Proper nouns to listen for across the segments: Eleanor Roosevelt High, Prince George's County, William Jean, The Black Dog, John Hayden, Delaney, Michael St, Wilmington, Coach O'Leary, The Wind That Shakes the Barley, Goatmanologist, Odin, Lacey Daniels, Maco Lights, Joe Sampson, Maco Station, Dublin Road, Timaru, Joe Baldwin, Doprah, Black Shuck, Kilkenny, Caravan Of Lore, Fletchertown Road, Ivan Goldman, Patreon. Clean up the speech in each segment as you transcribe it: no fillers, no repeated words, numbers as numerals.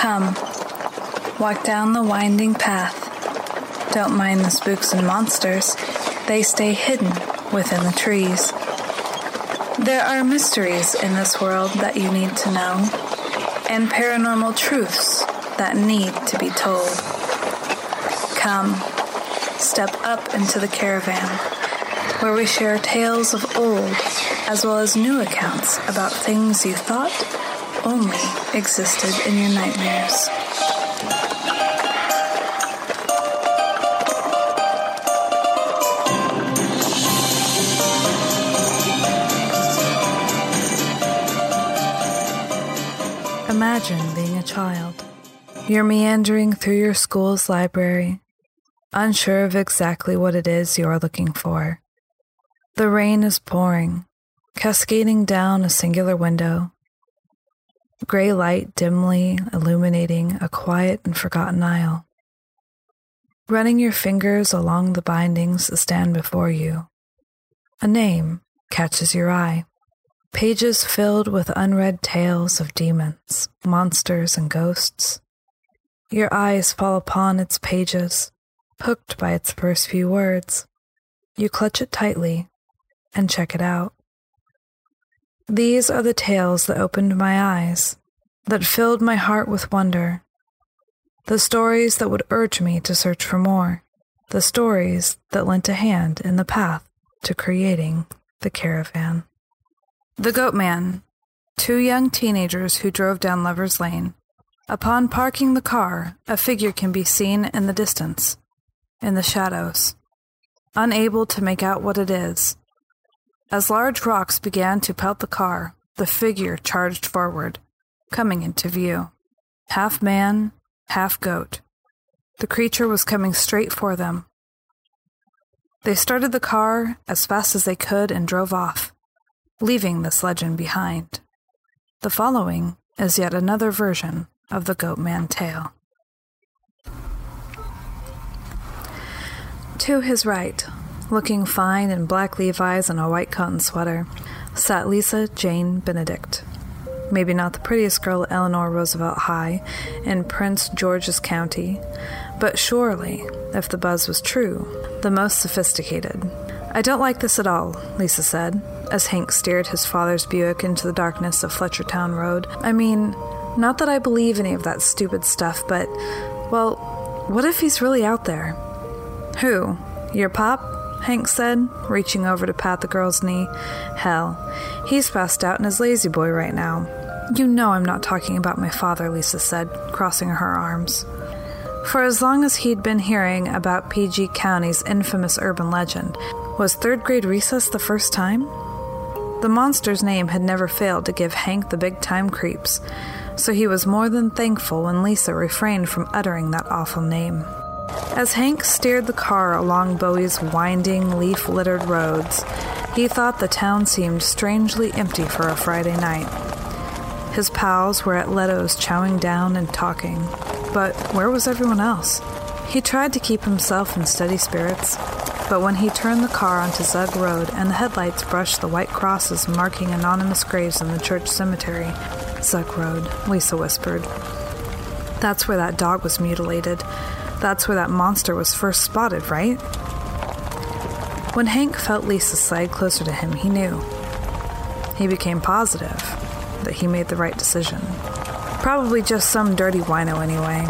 Come, walk down the winding path. Don't mind the spooks and monsters. They stay hidden within the trees. There are mysteries in this world that you need to know, and paranormal truths that need to be told. Come, step up into the caravan, where we share tales of old as well as new accounts about things you thought only existed in your nightmares. Imagine being a child. You're meandering through your school's library, unsure of exactly what it is you are looking for. The rain is pouring, cascading down a singular window. Gray light dimly illuminating a quiet and forgotten aisle. Running your fingers along the bindings that stand before you, a name catches your eye. Pages filled with unread tales of demons, monsters, and ghosts. Your eyes fall upon its pages, hooked by its first few words. You clutch it tightly and check it out. These are the tales that opened my eyes, that filled my heart with wonder. The stories that would urge me to search for more. The stories that lent a hand in the path to creating the caravan. The Goatman, two young teenagers who drove down Lover's Lane. Upon parking the car, a figure can be seen in the distance, in the shadows, unable to make out what it is. As large rocks began to pelt the car, the figure charged forward, coming into view. Half man, half goat. The creature was coming straight for them. They started the car as fast as they could and drove off, leaving this legend behind. The following is yet another version of the Goatman tale. To his right, looking fine in black Levi's and a white cotton sweater, sat Lisa Jane Benedict. Maybe not the prettiest girl at Eleanor Roosevelt High in Prince George's County, but surely, if the buzz was true, the most sophisticated. "I don't like this at all," Lisa said, as Hank steered his father's Buick into the darkness of Fletchertown Road. "I mean, not that I believe any of that stupid stuff, but, well, what if he's really out there?" "Who? Your pop?" Hank said, reaching over to pat the girl's knee. "Hell, he's passed out in his lazy boy right now." "You know I'm not talking about my father," Lisa said, crossing her arms. For as long as he'd been hearing about PG County's infamous urban legend, was third-grade recess the first time? The monster's name had never failed to give Hank the big-time creeps, so he was more than thankful when Lisa refrained from uttering that awful name. As Hank steered the car along Bowie's winding, leaf-littered roads, he thought the town seemed strangely empty for a Friday night. His pals were at Leto's chowing down and talking, but where was everyone else? He tried to keep himself in steady spirits, but when he turned the car onto Zug Road and the headlights brushed the white crosses marking anonymous graves in the church cemetery. "Zug Road," Lisa whispered. "That's where that dog was mutilated. That's where that monster was first spotted, right?" When Hank felt Lisa slide closer to him, he knew. He became positive that he made the right decision. Probably just some dirty wino anyway.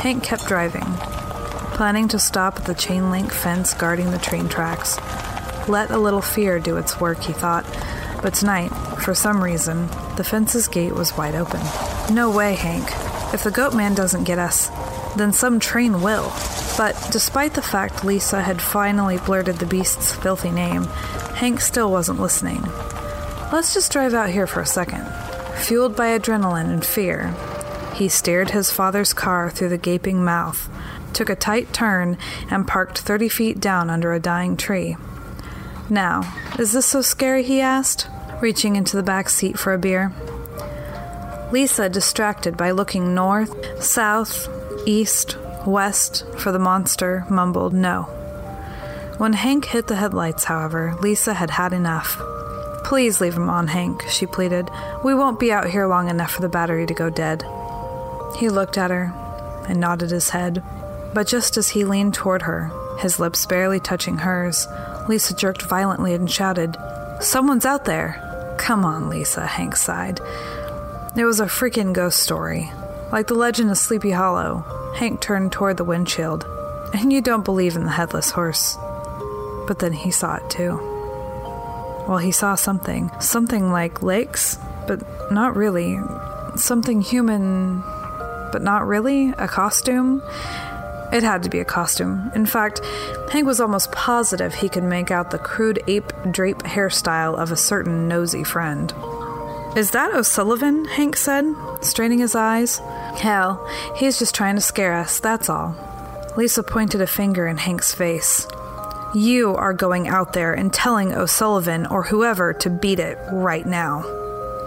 Hank kept driving, planning to stop at the chain-link fence guarding the train tracks. Let a little fear do its work, he thought, but tonight, for some reason, the fence's gate was wide open. "No way, Hank. If the Goatman doesn't get us, then some train will." But despite the fact Lisa had finally blurted the beast's filthy name, Hank still wasn't listening. "Let's just drive out here for a second." Fueled by adrenaline and fear, he steered his father's car through the gaping mouth, took a tight turn, and parked 30 feet down under a dying tree. "Now, is this so scary?" he asked, reaching into the back seat for a beer. Lisa, distracted by looking north, south, east, west for the monster, mumbled no. When Hank hit the headlights, however, Lisa had had enough. "Please leave him on, Hank," she pleaded. "We won't be out here long enough for the battery to go dead." He looked at her and nodded his head, but just as he leaned toward her, his lips barely touching hers, Lisa jerked violently and shouted, "Someone's out there!" "Come on, Lisa," Hank sighed. It was a freaking ghost story. Like the legend of Sleepy Hollow, Hank turned toward the windshield. And you don't believe in the headless horse. But then he saw it too. Well, he saw something. Something like lakes, but not really. Something human, but not really. A costume. It had to be a costume. In fact, Hank was almost positive he could make out the crude ape drape hairstyle of a certain nosy friend. "Is that O'Sullivan?" Hank said, straining his eyes. "Hell, he's just trying to scare us, that's all." Lisa pointed a finger in Hank's face. "You are going out there and telling O'Sullivan or whoever to beat it right now."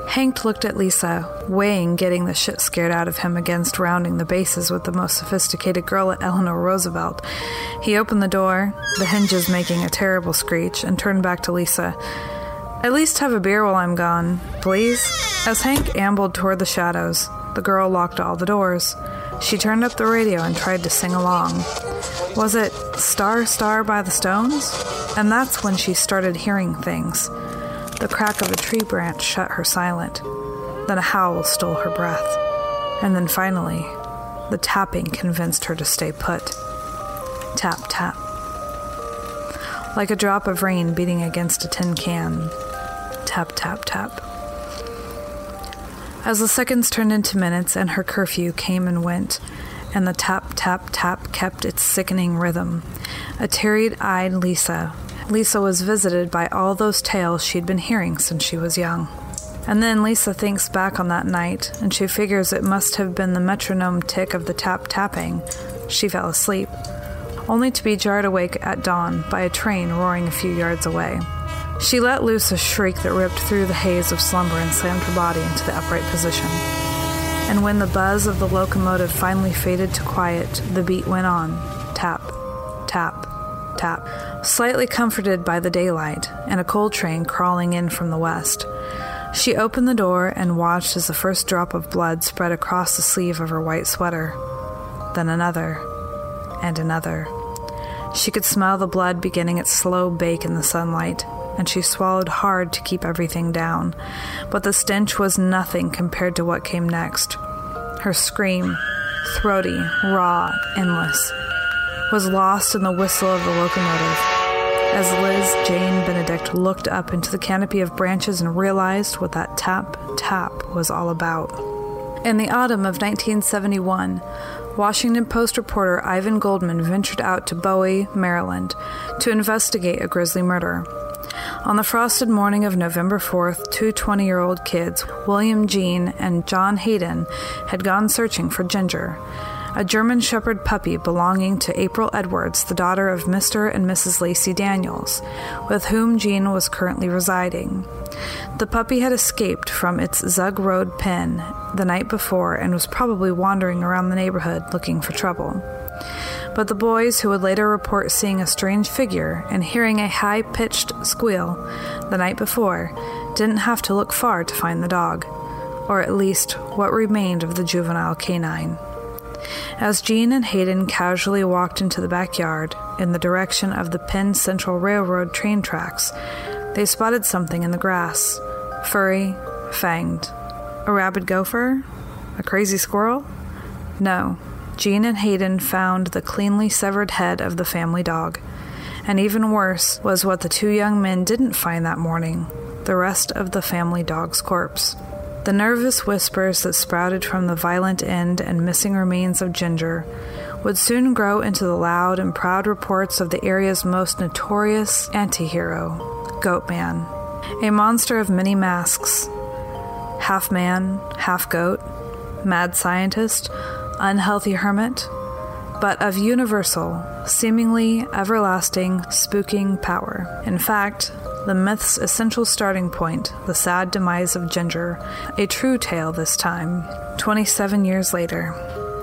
Hank looked at Lisa, weighing getting the shit scared out of him against rounding the bases with the most sophisticated girl at Eleanor Roosevelt. He opened the door, the hinges making a terrible screech, and turned back to Lisa. "At least have a beer while I'm gone, please." As Hank ambled toward the shadows, the girl locked all the doors. She turned up the radio and tried to sing along. Was it "Star, Star" by the Stones? And that's when she started hearing things. The crack of a tree branch shut her silent. Then a howl stole her breath. And then finally, the tapping convinced her to stay put. Tap, tap. Like a drop of rain beating against a tin can. Tap, tap, tap. As the seconds turned into minutes and her curfew came and went, and the tap, tap, tap kept its sickening rhythm, a teary-eyed Lisa was visited by all those tales she'd been hearing since she was young. And then Lisa thinks back on that night, and she figures it must have been the metronome tick of the tap-tapping. She fell asleep, only to be jarred awake at dawn by a train roaring a few yards away. She let loose a shriek that ripped through the haze of slumber and slammed her body into the upright position. And when the buzz of the locomotive finally faded to quiet, the beat went on. Tap, tap, tap. Slightly comforted by the daylight and a coal train crawling in from the west, she opened the door and watched as the first drop of blood spread across the sleeve of her white sweater. Then another, and another. She could smell the blood beginning its slow bake in the sunlight, and she swallowed hard to keep everything down. But the stench was nothing compared to what came next. Her scream, throaty, raw, endless, was lost in the whistle of the locomotive. As Liz Jane Benedict looked up into the canopy of branches and realized what that tap, tap was all about. In the autumn of 1971, Washington Post reporter Ivan Goldman ventured out to Bowie, Maryland, to investigate a grisly murder. On the frosted morning of November 4th, two 20-year-old kids, William Jean and John Hayden, had gone searching for Ginger, a German shepherd puppy belonging to April Edwards, the daughter of Mr. and Mrs. Lacey Daniels, with whom Jean was currently residing. The puppy had escaped from its Zug Road pen the night before and was probably wandering around the neighborhood looking for trouble. But the boys, who would later report seeing a strange figure and hearing a high-pitched squeal the night before, didn't have to look far to find the dog, or at least what remained of the juvenile canine. As Jean and Hayden casually walked into the backyard in the direction of the Penn Central Railroad train tracks, they spotted something in the grass, furry, fanged. A rabid gopher? A crazy squirrel? No. Jean and Hayden found the cleanly severed head of the family dog. And even worse was what the two young men didn't find that morning, the rest of the family dog's corpse. The nervous whispers that sprouted from the violent end and missing remains of Ginger would soon grow into the loud and proud reports of the area's most notorious anti-hero, Goatman, a monster of many masks, half man, half goat, mad scientist, unhealthy hermit, but of universal, seemingly everlasting, spooking power. In fact, the myth's essential starting point, the sad demise of Ginger, a true tale this time, 27 years later.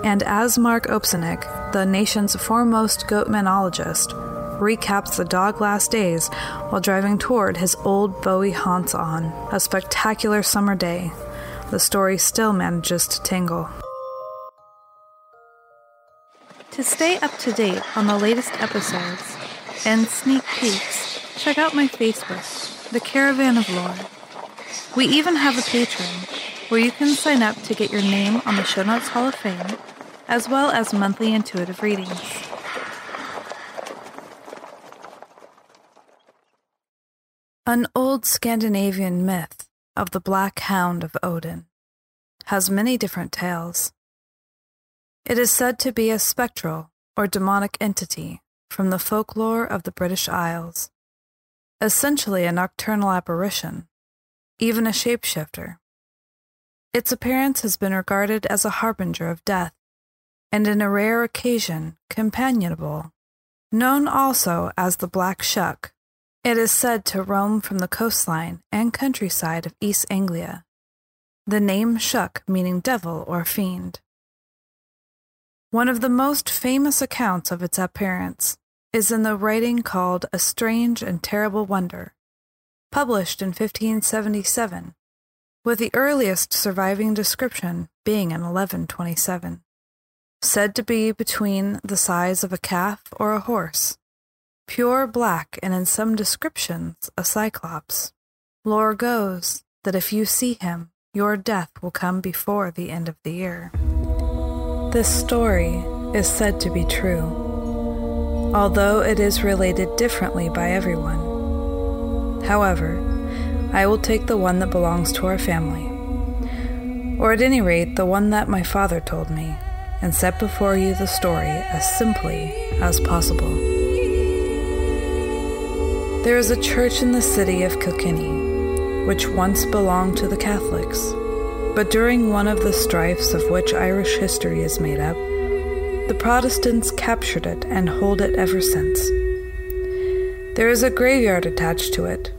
And as Mark Opsenik, the nation's foremost goatmanologist, recaps the dog's last days while driving toward his old Bowie haunts on a spectacular summer day, the story still manages to tingle. To stay up to date on the latest episodes and sneak peeks, check out my Facebook, The Caravan of Lore. We even have a Patreon where you can sign up to get your name on the Show Notes Hall of Fame, as well as monthly intuitive readings. An old Scandinavian myth of the Black Hound of Odin has many different tales. It is said to be a spectral or demonic entity from the folklore of the British Isles, essentially a nocturnal apparition, even a shapeshifter. Its appearance has been regarded as a harbinger of death, and in a rare occasion, companionable. Known also as the Black Shuck, it is said to roam from the coastline and countryside of East Anglia, the name Shuck meaning devil or fiend. One of the most famous accounts of its appearance is in the writing called A Strange and Terrible Wonder, published in 1577, with the earliest surviving description being in 1127, said to be between the size of a calf or a horse, pure black and in some descriptions a cyclops. Lore goes that if you see him, your death will come before the end of the year. This story is said to be true, although it is related differently by everyone. However, I will take the one that belongs to our family, or at any rate the one that my father told me, and set before you the story as simply as possible. There is a church in the city of Kilkenny, which once belonged to the Catholics, but during one of the strifes of which Irish history is made up, the Protestants captured it and hold it ever since. There is a graveyard attached to it,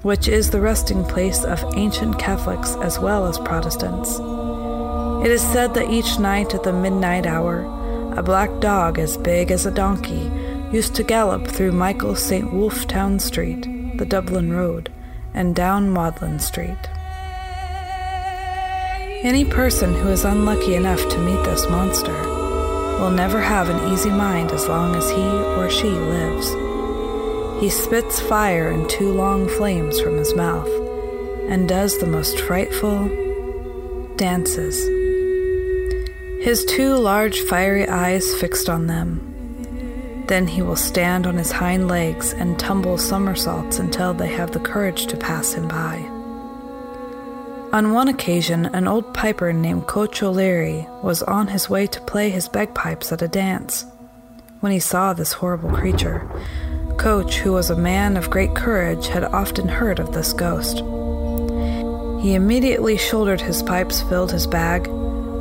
which is the resting place of ancient Catholics as well as Protestants. It is said that each night at the midnight hour, a black dog as big as a donkey used to gallop through Michael St. Wolf Town Street, the Dublin Road, and down Maudlin Street. Any person who is unlucky enough to meet this monster will never have an easy mind as long as he or she lives. He spits fire and two long flames from his mouth and does the most frightful dances, his two large fiery eyes fixed on them. Then he will stand on his hind legs and tumble somersaults until they have the courage to pass him by. On one occasion, an old piper named Coach O'Leary was on his way to play his bagpipes at a dance when he saw this horrible creature. Coach, who was a man of great courage, had often heard of this ghost. He immediately shouldered his pipes, filled his bag,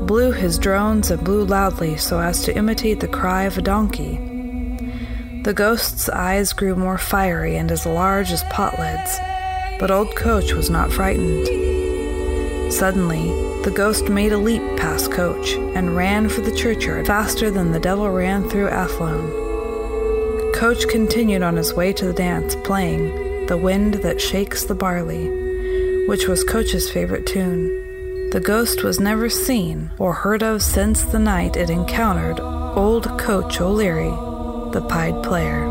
blew his drones, and blew loudly so as to imitate the cry of a donkey. The ghost's eyes grew more fiery and as large as pot lids, but old Coach was not frightened. Suddenly, the ghost made a leap past Coach and ran for the churchyard faster than the devil ran through Athlone. Coach continued on his way to the dance, playing The Wind That Shakes the Barley, which was Coach's favorite tune. The ghost was never seen or heard of since the night it encountered old Coach O'Leary, the Pied Player.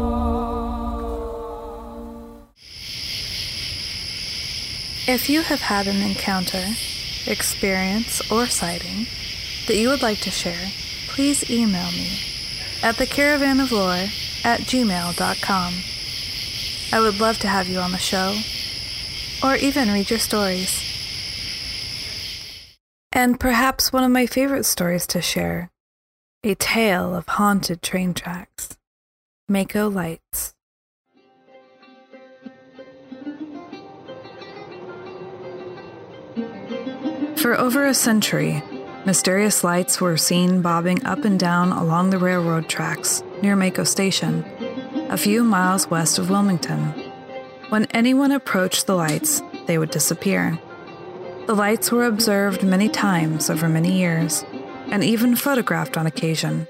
If you have had an encounter, experience, or sighting that you would like to share, please email me at thecaravanoflore@gmail.com. I would love to have you on the show, or even read your stories. And perhaps one of my favorite stories to share, a tale of haunted train tracks, Maco Lights. For over a century, mysterious lights were seen bobbing up and down along the railroad tracks near Maco Station, a few miles west of Wilmington. When anyone approached the lights, they would disappear. The lights were observed many times over many years, and even photographed on occasion.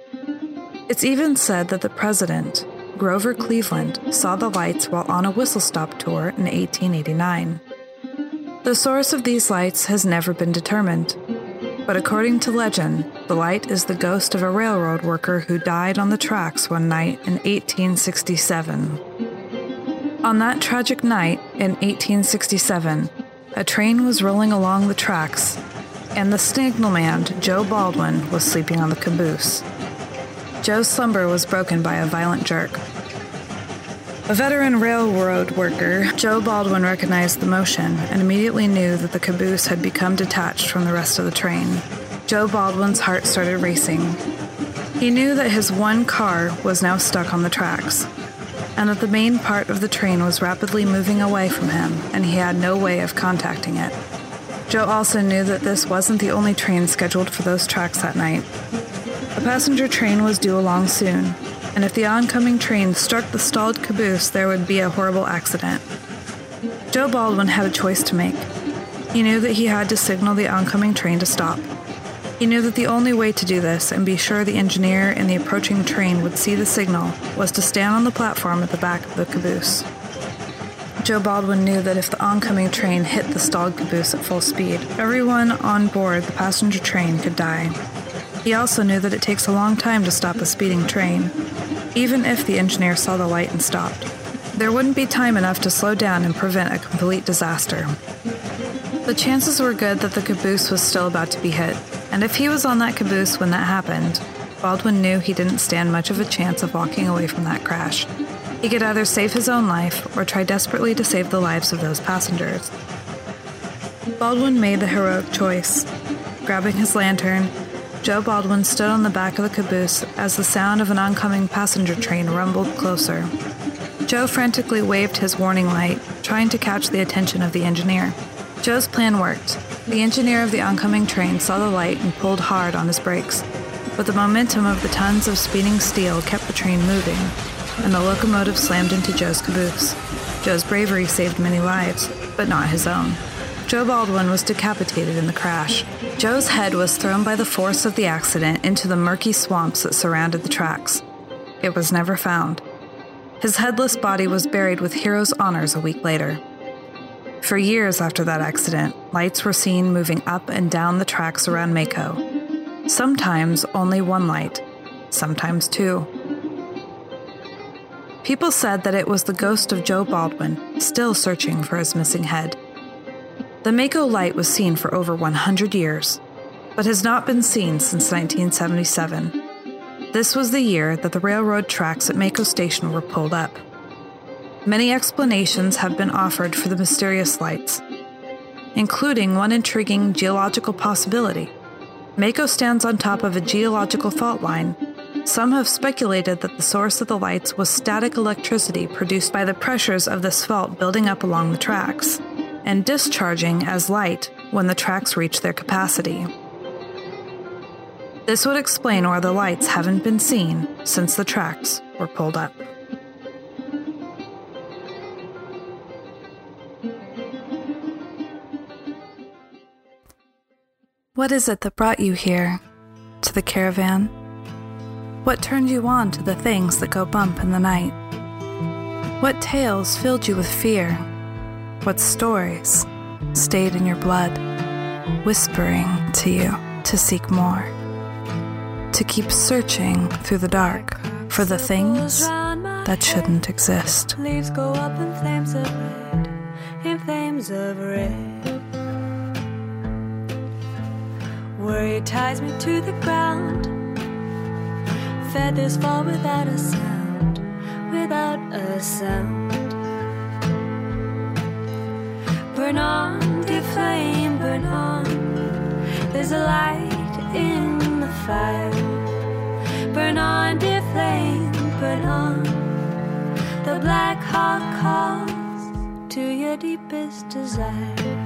It's even said that the president, Grover Cleveland, saw the lights while on a whistle-stop tour in 1889. The source of these lights has never been determined, but according to legend, the light is the ghost of a railroad worker who died on the tracks one night in 1867. On that tragic night in 1867, a train was rolling along the tracks, and the signalman, Joe Baldwin, was sleeping on the caboose. Joe's slumber was broken by a violent jerk. A veteran railroad worker, Joe Baldwin, recognized the motion and immediately knew that the caboose had become detached from the rest of the train. Joe Baldwin's heart started racing. He knew that his one car was now stuck on the tracks, and that the main part of the train was rapidly moving away from him, and he had no way of contacting it. Joe also knew that this wasn't the only train scheduled for those tracks that night. A passenger train was due along soon, and if the oncoming train struck the stalled caboose, there would be a horrible accident. Joe Baldwin had a choice to make. He knew that he had to signal the oncoming train to stop. He knew that the only way to do this and be sure the engineer and the approaching train would see the signal was to stand on the platform at the back of the caboose. Joe Baldwin knew that if the oncoming train hit the stalled caboose at full speed, everyone on board the passenger train could die. He also knew that it takes a long time to stop a speeding train, even if the engineer saw the light and stopped. There wouldn't be time enough to slow down and prevent a complete disaster. The chances were good that the caboose was still about to be hit, and if he was on that caboose when that happened, Baldwin knew he didn't stand much of a chance of walking away from that crash. He could either save his own life or try desperately to save the lives of those passengers. Baldwin made the heroic choice. Grabbing his lantern, Joe Baldwin stood on the back of the caboose as the sound of an oncoming passenger train rumbled closer. Joe frantically waved his warning light, trying to catch the attention of the engineer. Joe's plan worked. The engineer of the oncoming train saw the light and pulled hard on his brakes, but the momentum of the tons of speeding steel kept the train moving, and the locomotive slammed into Joe's caboose. Joe's bravery saved many lives, but not his own. Joe Baldwin was decapitated in the crash. Joe's head was thrown by the force of the accident into the murky swamps that surrounded the tracks. It was never found. His headless body was buried with hero's honors a week later. For years after that accident, lights were seen moving up and down the tracks around Maco. Sometimes only one light, sometimes two. People said that it was the ghost of Joe Baldwin, still searching for his missing head. The Maco Light was seen for over 100 years, but has not been seen since 1977. This was the year that the railroad tracks at Maco Station were pulled up. Many explanations have been offered for the mysterious lights, including one intriguing geological possibility. Maco stands on top of a geological fault line. Some have speculated that the source of the lights was static electricity produced by the pressures of this fault building up along the tracks and discharging as light when the tracks reach their capacity. This would explain why the lights haven't been seen since the tracks were pulled up. What is it that brought you here, to the caravan? What turned you on to the things that go bump in the night? What tales filled you with fear? What stories stayed in your blood, whispering to you to seek more, to keep searching through the dark for the things that shouldn't exist? Leaves go up in flames of red, in flames of red. Worry ties me to the ground, feathers fall without a sound, without a sound. Burn on, dear flame, burn on. There's a light in the fire. Burn on, dear flame, burn on. The Black Hawk calls to your deepest desire.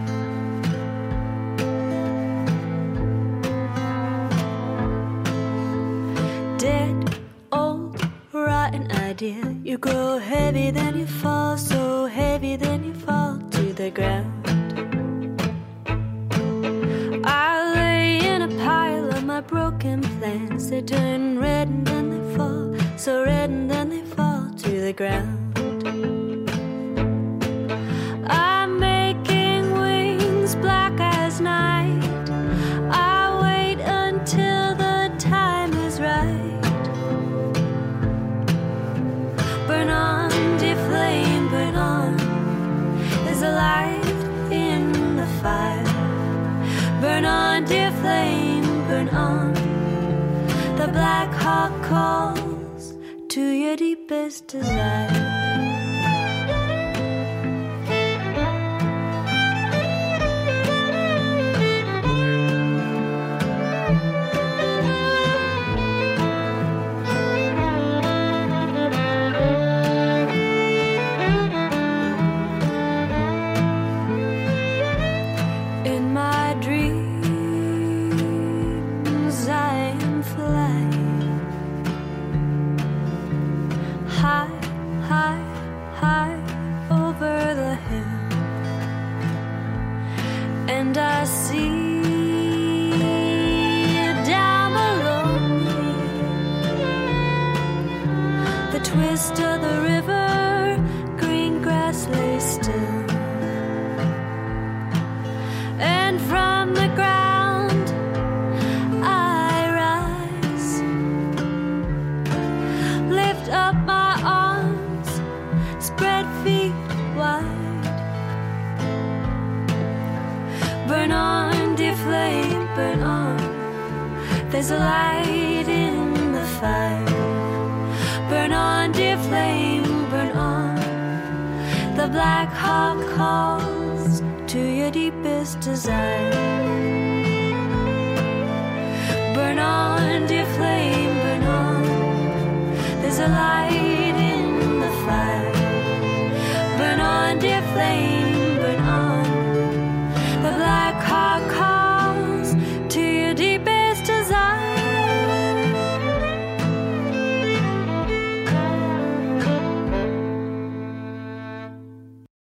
Dead, old, rotten idea. You grow heavy, then you fall. So heavy, then you fall the ground. I lay in a pile of my broken plans. They turn red and then they fall, so red and then they fall to the ground. I'm making wings black as night. I wait my dear flame, burn on. The black hawk calls to your deepest desire. The black hawk calls to your deepest desire.